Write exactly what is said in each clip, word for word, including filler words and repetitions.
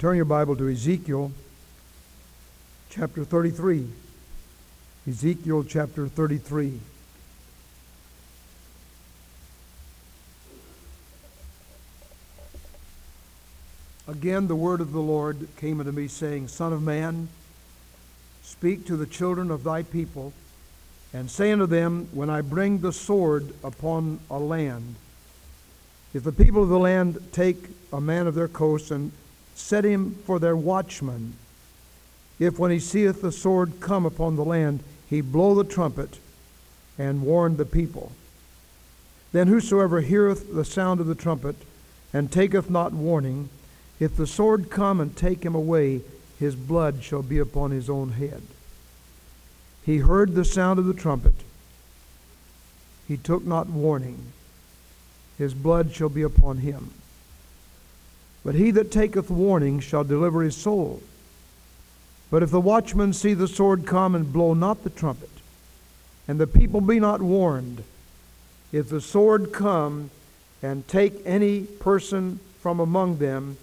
Turn your Bible to Ezekiel chapter thirty-three. Ezekiel chapter thirty-three. Again, the word of the Lord came unto me, saying, Son of man, speak to the children of thy people, and say unto them, When I bring the sword upon a land, if the people of the land take a man of their coasts, and set him for their watchman, if when he seeth the sword come upon the land, he blow the trumpet, and warn the people. Then whosoever heareth the sound of the trumpet, and taketh not warning, if the sword come and take him away, his blood shall be upon his own head. He heard the sound of the trumpet. He took not warning. His blood shall be upon him. But he that taketh warning shall deliver his soul. But if the watchman see the sword come and blow not the trumpet, and the people be not warned, if the sword come and take any person from among them,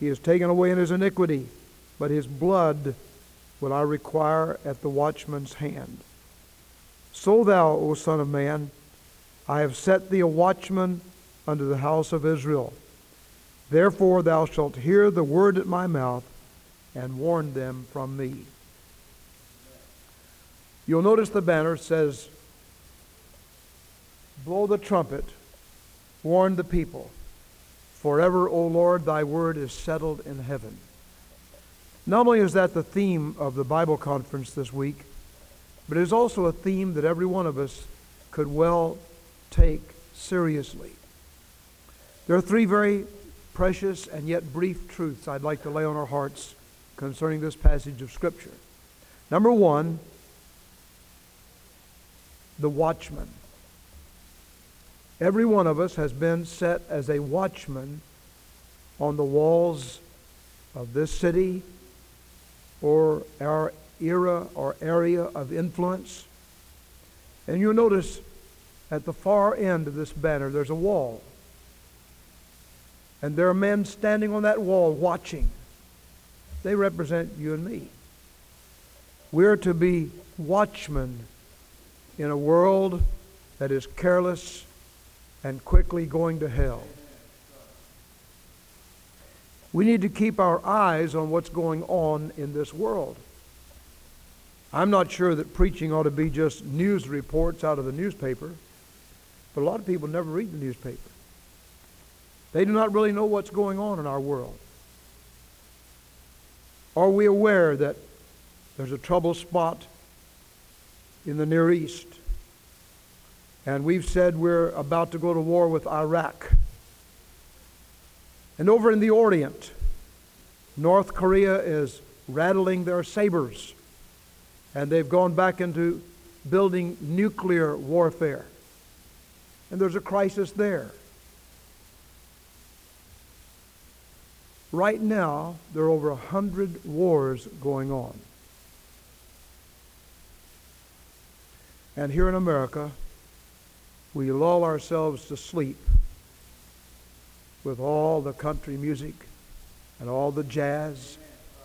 he is taken away in his iniquity, but his blood will I require at the watchman's hand. So thou, O Son of Man, I have set thee a watchman unto the house of Israel. Therefore thou shalt hear the word at my mouth, and warn them from me. You'll notice the banner says, Blow the trumpet, warn the people. Forever, O Lord, thy word is settled in heaven. Not only is that the theme of the Bible conference this week, but it is also a theme that every one of us could well take seriously. There are three very precious and yet brief truths I'd like to lay on our hearts concerning this passage of Scripture. Number one, the watchman. Every one of us has been set as a watchman on the walls of this city or our era or area of influence. And you'll notice at the far end of this banner there's a wall. And there are men standing on that wall watching. They represent you and me. We're to be watchmen in a world that is careless and quickly going to hell. We need to keep our eyes on what's going on in this world. I'm not sure that preaching ought to be just news reports out of the newspaper, but a lot of people never read the newspaper. They do not really know what's going on in our world. Are we aware that there's a trouble spot in the Near East? And we've said we're about to go to war with Iraq. And over in the Orient, North Korea is rattling their sabers. And they've gone back into building nuclear warfare. And there's a crisis there. Right now, there are over a hundred wars going on. And here in America, we lull ourselves to sleep with all the country music and all the jazz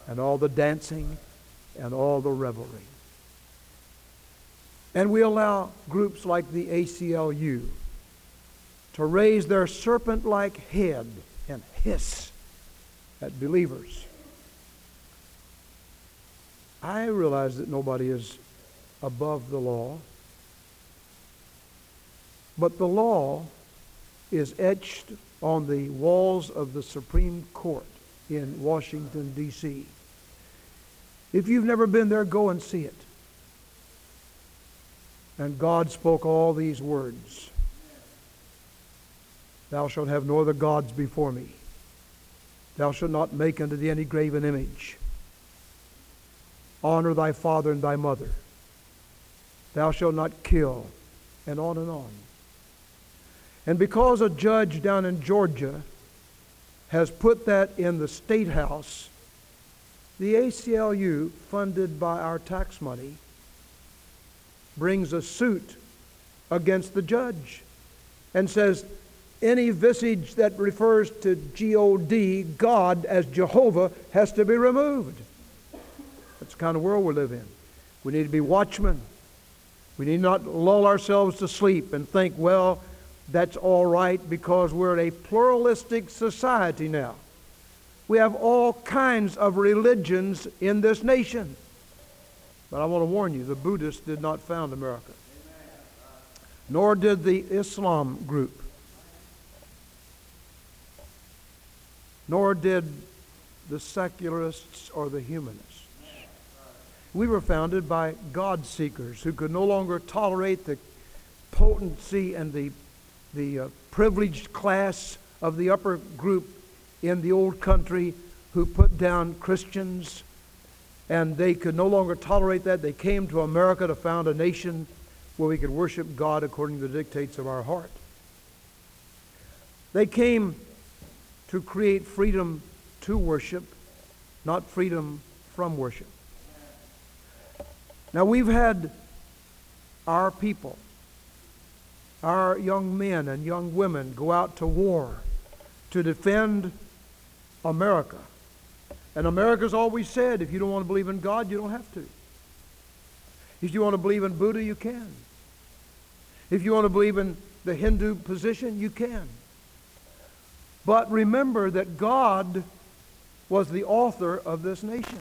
and all the dancing and all the revelry. And we allow groups like the A C L U to raise their serpent-like head and hiss at believers. I realize that nobody is above the law. But the law is etched on the walls of the Supreme Court in Washington, D C If you've never been there, go and see it. And God spoke all these words. Thou shalt have no other gods before me. Thou shalt not make unto thee any graven image. Honor thy father and thy mother. Thou shalt not kill. And on and on. And because a judge down in Georgia has put that in the State House, the A C L U, funded by our tax money, brings a suit against the judge and says, Any visage that refers to G O D, God, as Jehovah, has to be removed. That's the kind of world we live in. We need to be watchmen. We need not lull ourselves to sleep and think, well, that's all right because we're in a pluralistic society now. We have all kinds of religions in this nation. But I want to warn you, the Buddhists did not found America. Nor did the Islam group. Nor did the secularists or the humanists. We were founded by God-seekers who could no longer tolerate the potency and the, the uh, privileged class of the upper group in the old country who put down Christians, and they could no longer tolerate that. They came to America to found a nation where we could worship God according to the dictates of our heart. They came to create freedom to worship, not freedom from worship. Now we've had our people, our young men and young women go out to war to defend America. And America's always said, if you don't want to believe in God, you don't have to. If you want to believe in Buddha, you can. If you want to believe in the Hindu position, you can. But remember that God was the author of this nation.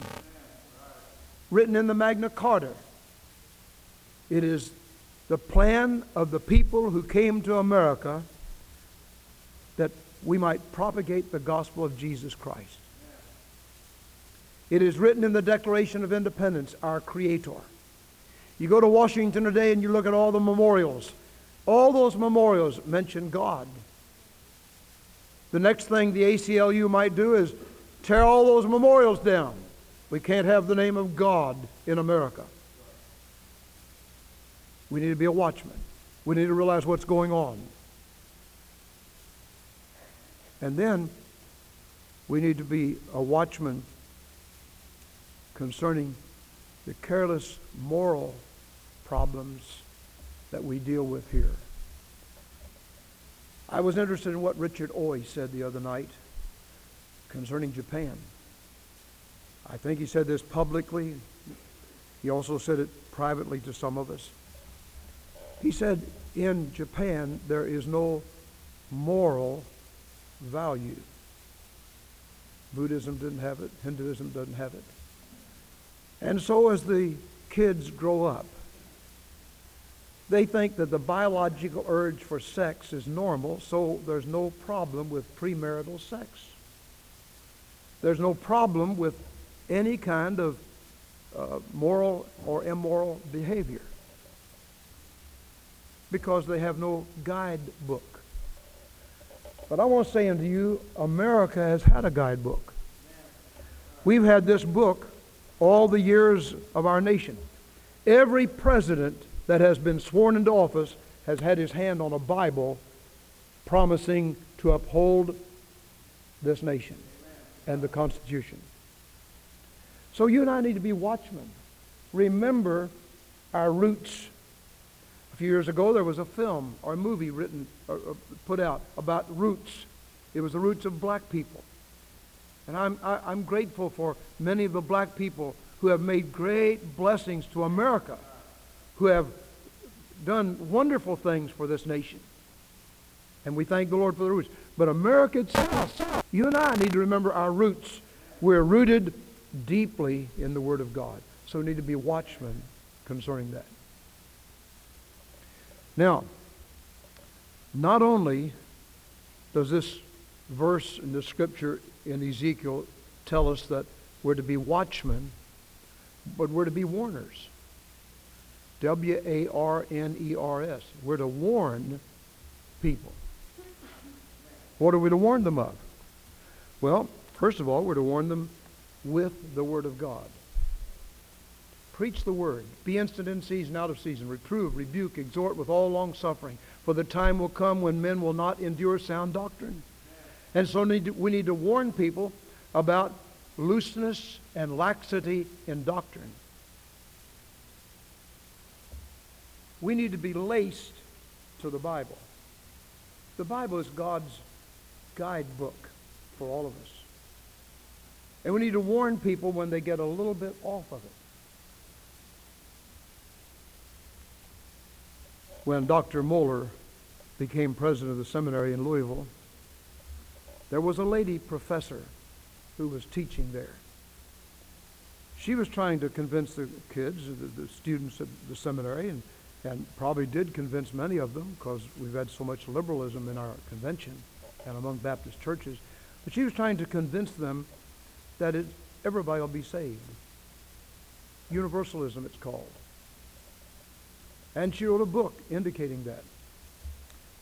Written in the Magna Carta, it is the plan of the people who came to America that we might propagate the gospel of Jesus Christ. It is written in the Declaration of Independence, our Creator. You go to Washington today and you look at all the memorials. All those memorials mention God. The next thing the A C L U might do is tear all those memorials down. We can't have the name of God in America. We need to be a watchman. We need to realize what's going on. And then we need to be a watchman concerning the careless moral problems that we deal with here. I was interested in what Richard Oy said the other night concerning Japan. I think he said this publicly. He also said it privately to some of us. He said, in Japan, there is no moral value. Buddhism didn't have it. Hinduism doesn't have it. And so as the kids grow up, they think that the biological urge for sex is normal, so there's no problem with premarital sex. There's no problem with any kind of uh, moral or immoral behavior because they have no guidebook. But I want to say unto you, America has had a guidebook. We've had this book all the years of our nation. Every president that has been sworn into office has had his hand on a Bible promising to uphold this nation and the Constitution. So you and I need to be watchmen. Remember our roots. A few years ago there was a film or a movie written or put out about roots. It was the roots of black people. And I'm, I, I'm grateful for many of the black people who have made great blessings to America, who have done wonderful things for this nation. And we thank the Lord for the roots. But America itself, you and I need to remember our roots. We're rooted deeply in the Word of God. So we need to be watchmen concerning that. Now, not only does this verse in the scripture in Ezekiel tell us that we're to be watchmen, but we're to be warners. W A R N E R S. We're to warn people. What are we to warn them of? Well, first of all, we're to warn them with the Word of God. Preach the Word. Be instant in season, out of season. Reprove, rebuke, exhort with all longsuffering. For the time will come when men will not endure sound doctrine. And so need to, we need to warn people about looseness and laxity in doctrine. We need to be laced to the Bible. The Bible is God's guidebook for all of us. And we need to warn people when they get a little bit off of it. When Doctor Mohler became president of the seminary in Louisville, there was a lady professor who was teaching there. She was trying to convince the kids, the, the students of the seminary, and, and probably did convince many of them, because we've had so much liberalism in our convention and among Baptist churches. But she was trying to convince them that it, everybody will be saved. Universalism, it's called. And she wrote a book indicating that.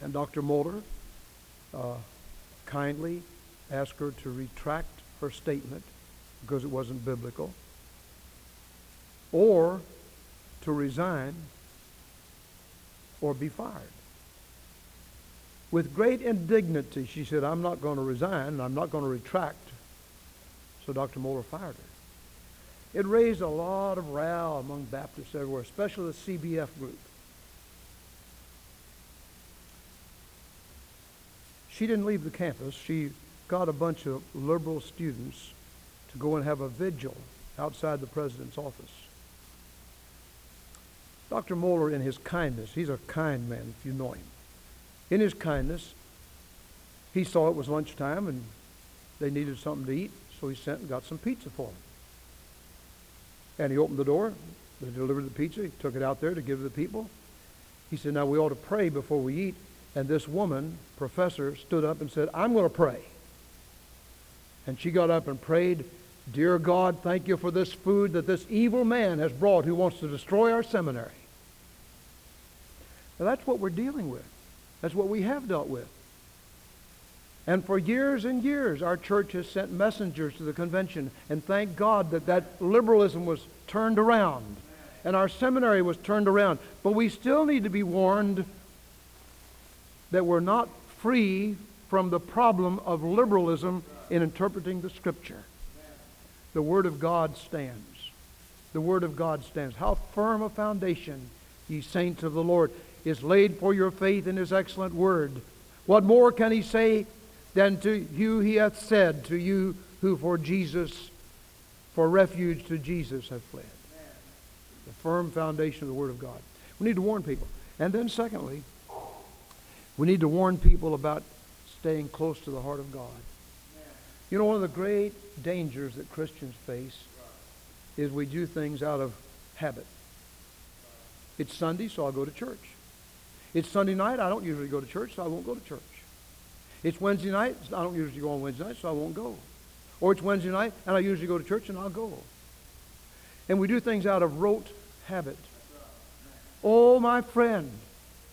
And Doctor Mohler uh, kindly asked her to retract her statement because it wasn't biblical, or to resign, or be fired. With great indignity, she said, I'm not going to resign, and I'm not going to retract. So Doctor Mohler fired her. It raised a lot of row among Baptists everywhere, especially the C B F group. She didn't leave the campus. She got a bunch of liberal students to go and have a vigil outside the president's office. Doctor Mohler, in his kindness, he's a kind man if you know him. In his kindness, he saw it was lunchtime and they needed something to eat, so he sent and got some pizza for them. And he opened the door, they delivered the pizza, he took it out there to give to the people. He said, now we ought to pray before we eat. And this woman, professor, stood up and said, I'm going to pray. And she got up and prayed, Dear God, thank you for this food that this evil man has brought who wants to destroy our seminary. Now that's what we're dealing with. That's what we have dealt with. And for years and years, our church has sent messengers to the convention, and thank God that that liberalism was turned around, and our seminary was turned around. But we still need to be warned that we're not free from the problem of liberalism in interpreting the Scripture. The Word of God stands. The Word of God stands. How firm a foundation, ye saints of the Lord, is laid for your faith in His excellent Word. What more can He say than to you He hath said, to you who for Jesus, for refuge to Jesus have fled. The firm foundation of the Word of God. We need to warn people. And then secondly, we need to warn people about staying close to the heart of God. You know, one of the great dangers that Christians face is we do things out of habit. It's Sunday, so I'll go to church. It's Sunday night, I don't usually go to church, so I won't go to church. It's Wednesday night, I don't usually go on Wednesday night, so I won't go. Or it's Wednesday night, and I usually go to church, and I'll go. And we do things out of rote habit. Oh, my friend,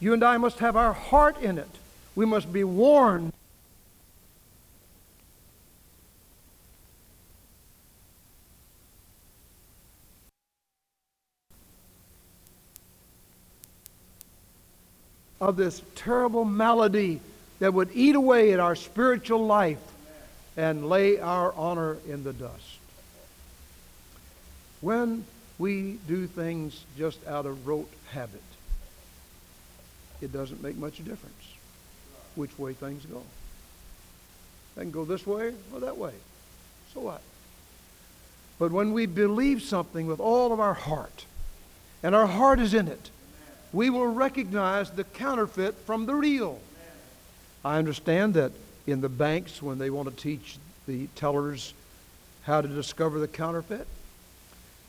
you and I must have our heart in it. We must be warned. Of this terrible malady that would eat away at our spiritual life and lay our honor in the dust. When we do things just out of rote habit, it doesn't make much difference which way things go. They can go this way or that way. So what? But when we believe something with all of our heart, and our heart is in it, we will recognize the counterfeit from the real. I understand that in the banks, when they want to teach the tellers how to discover the counterfeit,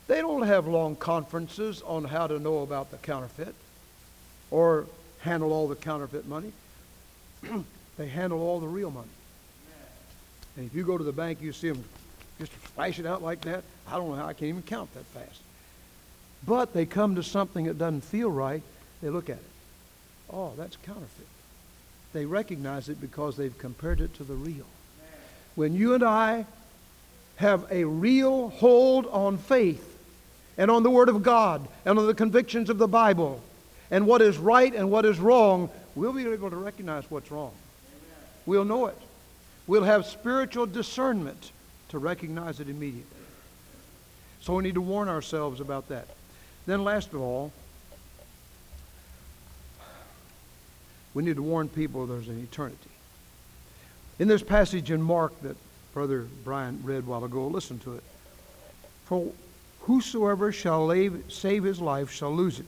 they don't have long conferences on how to know about the counterfeit or handle all the counterfeit money. They handle all the real money. And if you go to the bank, you see them just flash it out like that. I don't know how, I can't even count that fast. But they come to something that doesn't feel right, they look at it. Oh, that's counterfeit. They recognize it because they've compared it to the real. When you and I have a real hold on faith and on the Word of God and on the convictions of the Bible and what is right and what is wrong, we'll be able to recognize what's wrong. We'll know it. We'll have spiritual discernment to recognize it immediately. So we need to warn ourselves about that. Then last of all, We need to warn people there's an eternity. In this passage in Mark that Brother Brian read a while ago, listen to it. For whosoever shall save his life shall lose it.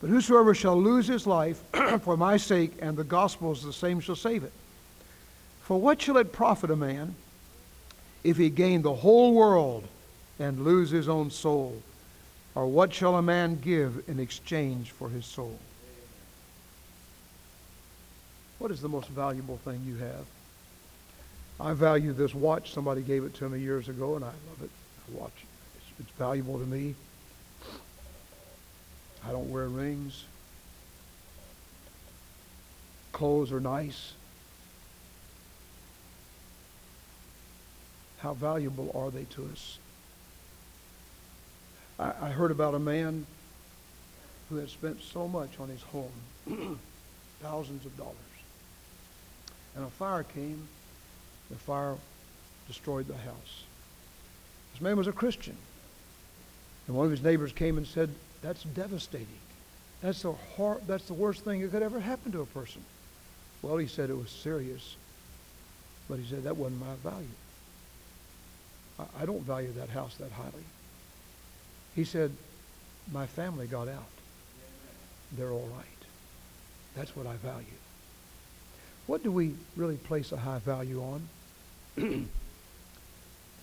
But whosoever shall lose his life for my sake and the gospel's the same shall save it. For what shall it profit a man if he gain the whole world and lose his own soul? Or what shall a man give in exchange for his soul? What is the most valuable thing you have? I value this watch. Somebody gave it to me years ago, and I love it. I watch it. It's, it's valuable to me. I don't wear rings. Clothes are nice. How valuable are they to us? I, I heard about a man who had spent so much on his home, thousands of dollars. And a fire came. The fire destroyed the house. This man was a Christian. And one of his neighbors came and said, that's devastating. That's the, hor- that's the worst thing that could ever happen to a person. Well, he said it was serious. But he said, that wasn't my value. I, I don't value that house that highly. He said, my family got out. They're all right. That's what I value. What do we really place a high value on?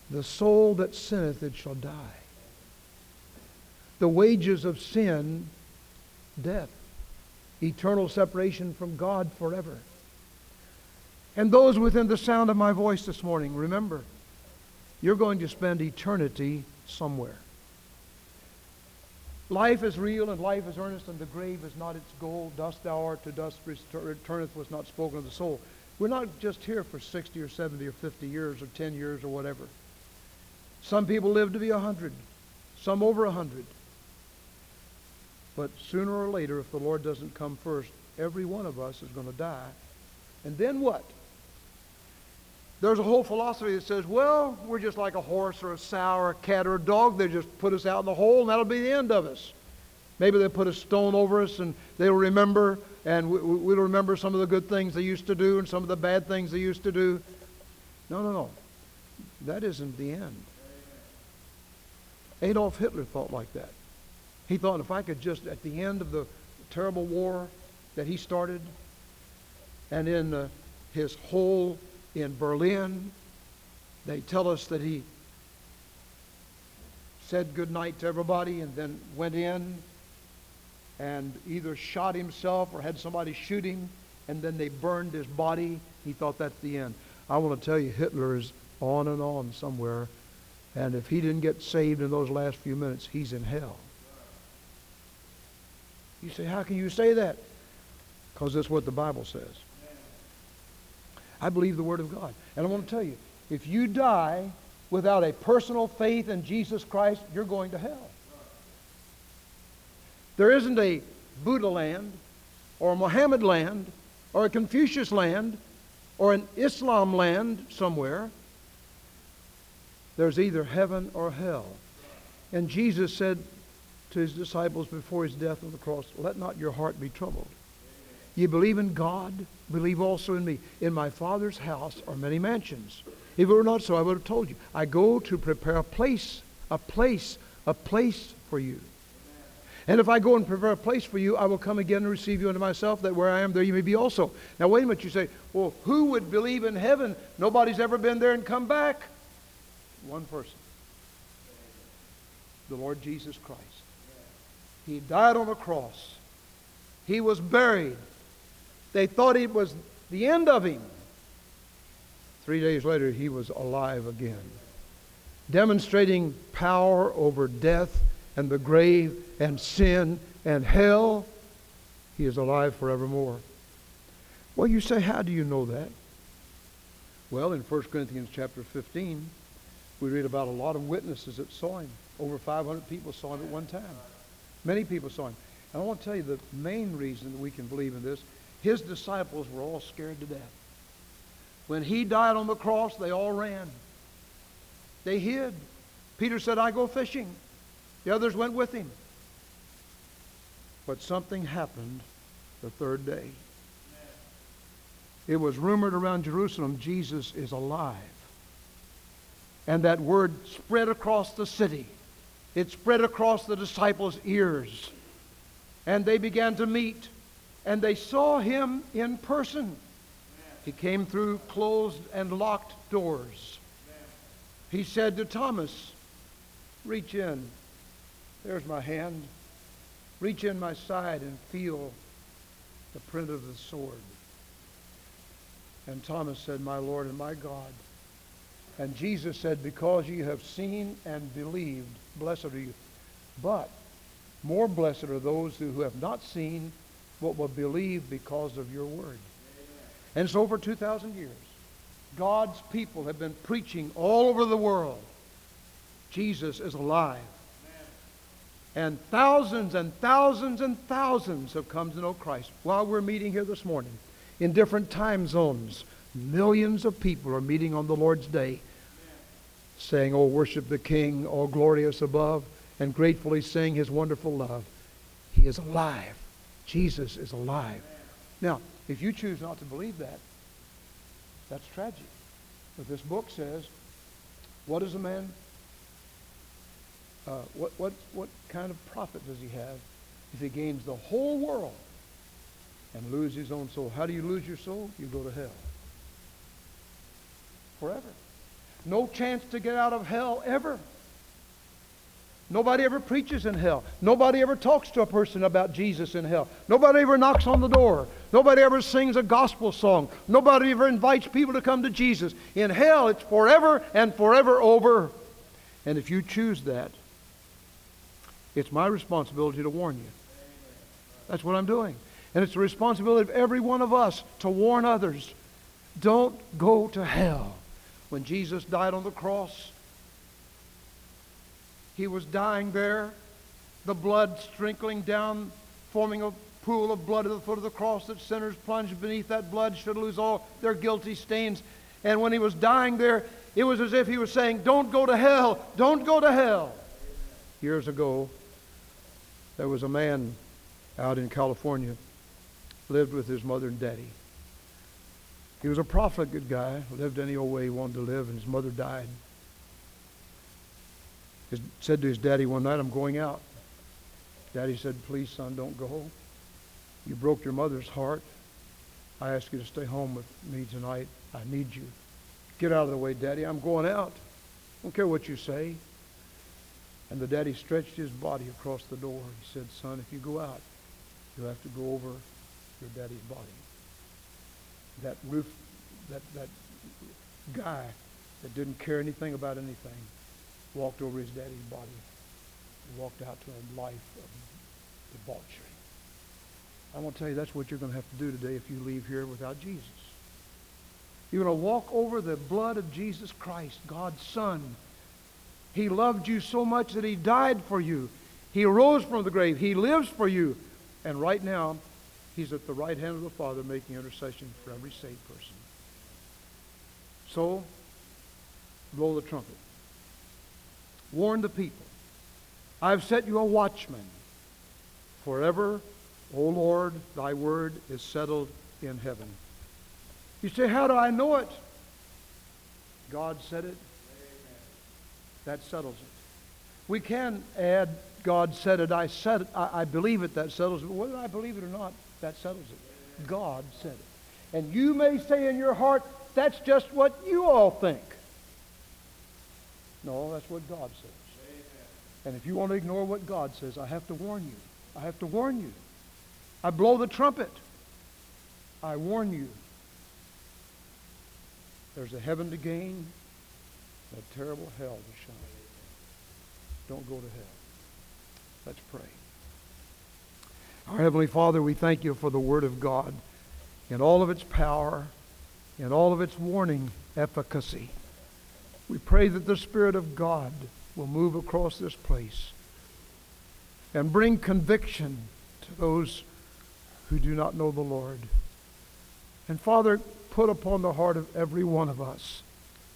The soul that sinneth, it shall die. The wages of sin, death. Eternal separation from God forever. And those within the sound of my voice this morning, remember, you're going to spend eternity somewhere. Life is real and life is earnest, and the grave is not its goal. Dust thou art, to dust returneth, was not spoken of the soul. We're not just here for sixty or seventy or fifty years or ten years or whatever. Some people live to be a hundred, some over a hundred. But sooner or later, if the Lord doesn't come first, every one of us is going to die. And then what? There's a whole philosophy that says, well, we're just like a horse or a sow or a cat or a dog. They just put us out in the hole, and that'll be the end of us. Maybe they'll put a stone over us, and they'll remember, and we, we'll remember some of the good things they used to do and some of the bad things they used to do. No, no, no. That isn't the end. Adolf Hitler thought like that. He thought, if I could just, at the end of the terrible war that he started, and in uh, his whole in Berlin, they tell us that he said goodnight to everybody and then went in and either shot himself or had somebody shoot him, and then they burned his body. He thought that's the end. I want to tell you, Hitler is on and on somewhere, and if he didn't get saved in those last few minutes, he's in hell. You say, how can you say that? Because that's what the Bible says. I believe the Word of God. And I want to tell you, if you die without a personal faith in Jesus Christ, you're going to hell. There isn't a Buddha land or a Mohammed land or a Confucius land or an Islam land somewhere. There's either heaven or hell. And Jesus said to his disciples before his death on the cross, let not your heart be troubled. You believe in God, believe also in me. In my Father's house are many mansions. If it were not so, I would have told you. I go to prepare a place, a place, a place for you. And if I go and prepare a place for you, I will come again and receive you unto myself, that where I am, there you may be also. Now, wait a minute, you say, well, who would believe in heaven? Nobody's ever been there and come back. One person. The Lord Jesus Christ. He died on a cross. He was buried. They thought it was the end of him. Three days later, he was alive again, demonstrating power over death and the grave and sin and hell. He is alive forevermore. Well, you say, how do you know that? Well, in First Corinthians chapter fifteen, we read about a lot of witnesses that saw him. Over five hundred people saw him at one time. Many people saw him. And I want to tell you the main reason that we can believe in this. His disciples were all scared to death. When he died on the cross, they all ran. They hid. Peter said, I go fishing. The others went with him. But something happened the third day. It was rumored around Jerusalem, Jesus is alive. And that word spread across the city. It spread across the disciples' ears. And they began to meet. And they saw him in person. He came through closed and locked doors. He said to Thomas, reach in. There's my hand. Reach in my side and feel the print of the sword. And Thomas said, my Lord and my God. And Jesus said, because you have seen and believed, blessed are you. But more blessed are those who have not seen what will believe because of your word. And so for two thousand years, God's people have been preaching all over the world, Jesus is alive. And thousands and thousands and thousands have come to know Christ. While we're meeting here this morning, in different time zones, millions of people are meeting on the Lord's Day, saying, oh, worship the King, oh, glorious above, and gratefully sing His wonderful love. He is alive. Jesus is alive. Now, if you choose not to believe that, that's tragic. But this book says, what is a man? Uh, what, what, what kind of profit does he have if he gains the whole world and lose his own soul? How do you lose your soul? You go to hell. Forever. No chance to get out of hell ever. Nobody ever preaches in hell. Nobody ever talks to a person about Jesus in hell. Nobody ever knocks on the door. Nobody ever sings a gospel song. Nobody ever invites people to come to Jesus. In hell, it's forever and forever over. And if you choose that, it's my responsibility to warn you. That's what I'm doing. And it's the responsibility of every one of us to warn others. Don't go to hell. When Jesus died on the cross, He was dying there, the blood sprinkling down, forming a pool of blood at the foot of the cross that sinners plunged beneath that blood should lose all their guilty stains. And when He was dying there, it was as if He was saying, don't go to hell, don't go to hell. Years ago, there was a man out in California, lived with his mother and daddy. He was a prophet, good guy, lived any old way he wanted to live, and his mother died. He said to his daddy one night, I'm going out. Daddy said, please, son, don't go. You broke your mother's heart. I ask you to stay home with me tonight. I need you. Get out of the way, Daddy. I'm going out. I don't care what you say. And the daddy stretched his body across the door. He said, son, if you go out, you'll have to go over your daddy's body. That roof, that, that guy that didn't care anything about anything walked over his daddy's body and walked out to a life of debauchery. I want to tell you, that's what you're going to have to do today if you leave here without Jesus. You're going to walk over the blood of Jesus Christ, God's Son. He loved you so much that He died for you. He rose from the grave. He lives for you. And right now, He's at the right hand of the Father making intercession for every saved person. So, blow the trumpet. Warn the people. I've set you a watchman. Forever, O Lord, thy word is settled in heaven. You say, how do I know it? God said it. That settles it. We can add, God said it, I said it, I, I believe it, that settles it. But whether I believe it or not, that settles it. God said it. And you may say in your heart, that's just what you all think. No, that's what God says. And if you want to ignore what God says, I have to warn you. I have to warn you. I blow the trumpet. I warn you. There's a heaven to gain, a terrible hell to shine. Don't go to hell. Let's pray. Our Heavenly Father, we thank you for the Word of God in all of its power, in all of its warning efficacy. We pray that the Spirit of God will move across this place and bring conviction to those who do not know the Lord. And Father, put upon the heart of every one of us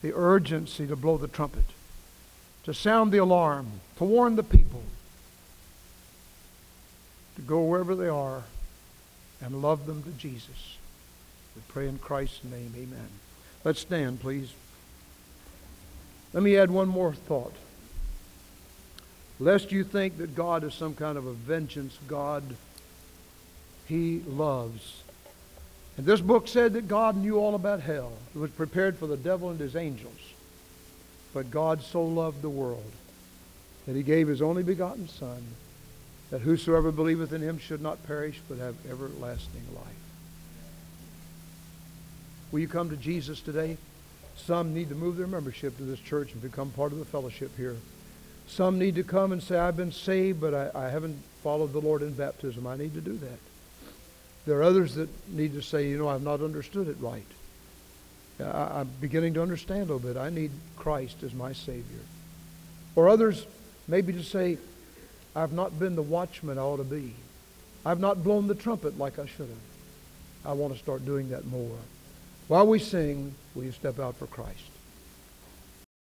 the urgency to blow the trumpet, to sound the alarm, to warn the people, to go wherever they are and love them to Jesus. We pray in Christ's name. Amen. Let's stand, please. Let me add one more thought. Lest you think that God is some kind of a vengeance God, He loves. And this book said that God knew all about hell. It was prepared for the devil and his angels. But God so loved the world that He gave His only begotten Son, that whosoever believeth in Him should not perish but have everlasting life. Will you come to Jesus today? Some need to move their membership to this church and become part of the fellowship here. Some need to come and say, I've been saved, but I, I haven't followed the Lord in baptism. I need to do that. There are others that need to say, you know, I've not understood it right. I, I'm beginning to understand a little bit. I need Christ as my Savior. Or others maybe to say, I've not been the watchman I ought to be. I've not blown the trumpet like I should have. I want to start doing that more. While we sing, will you step out for Christ?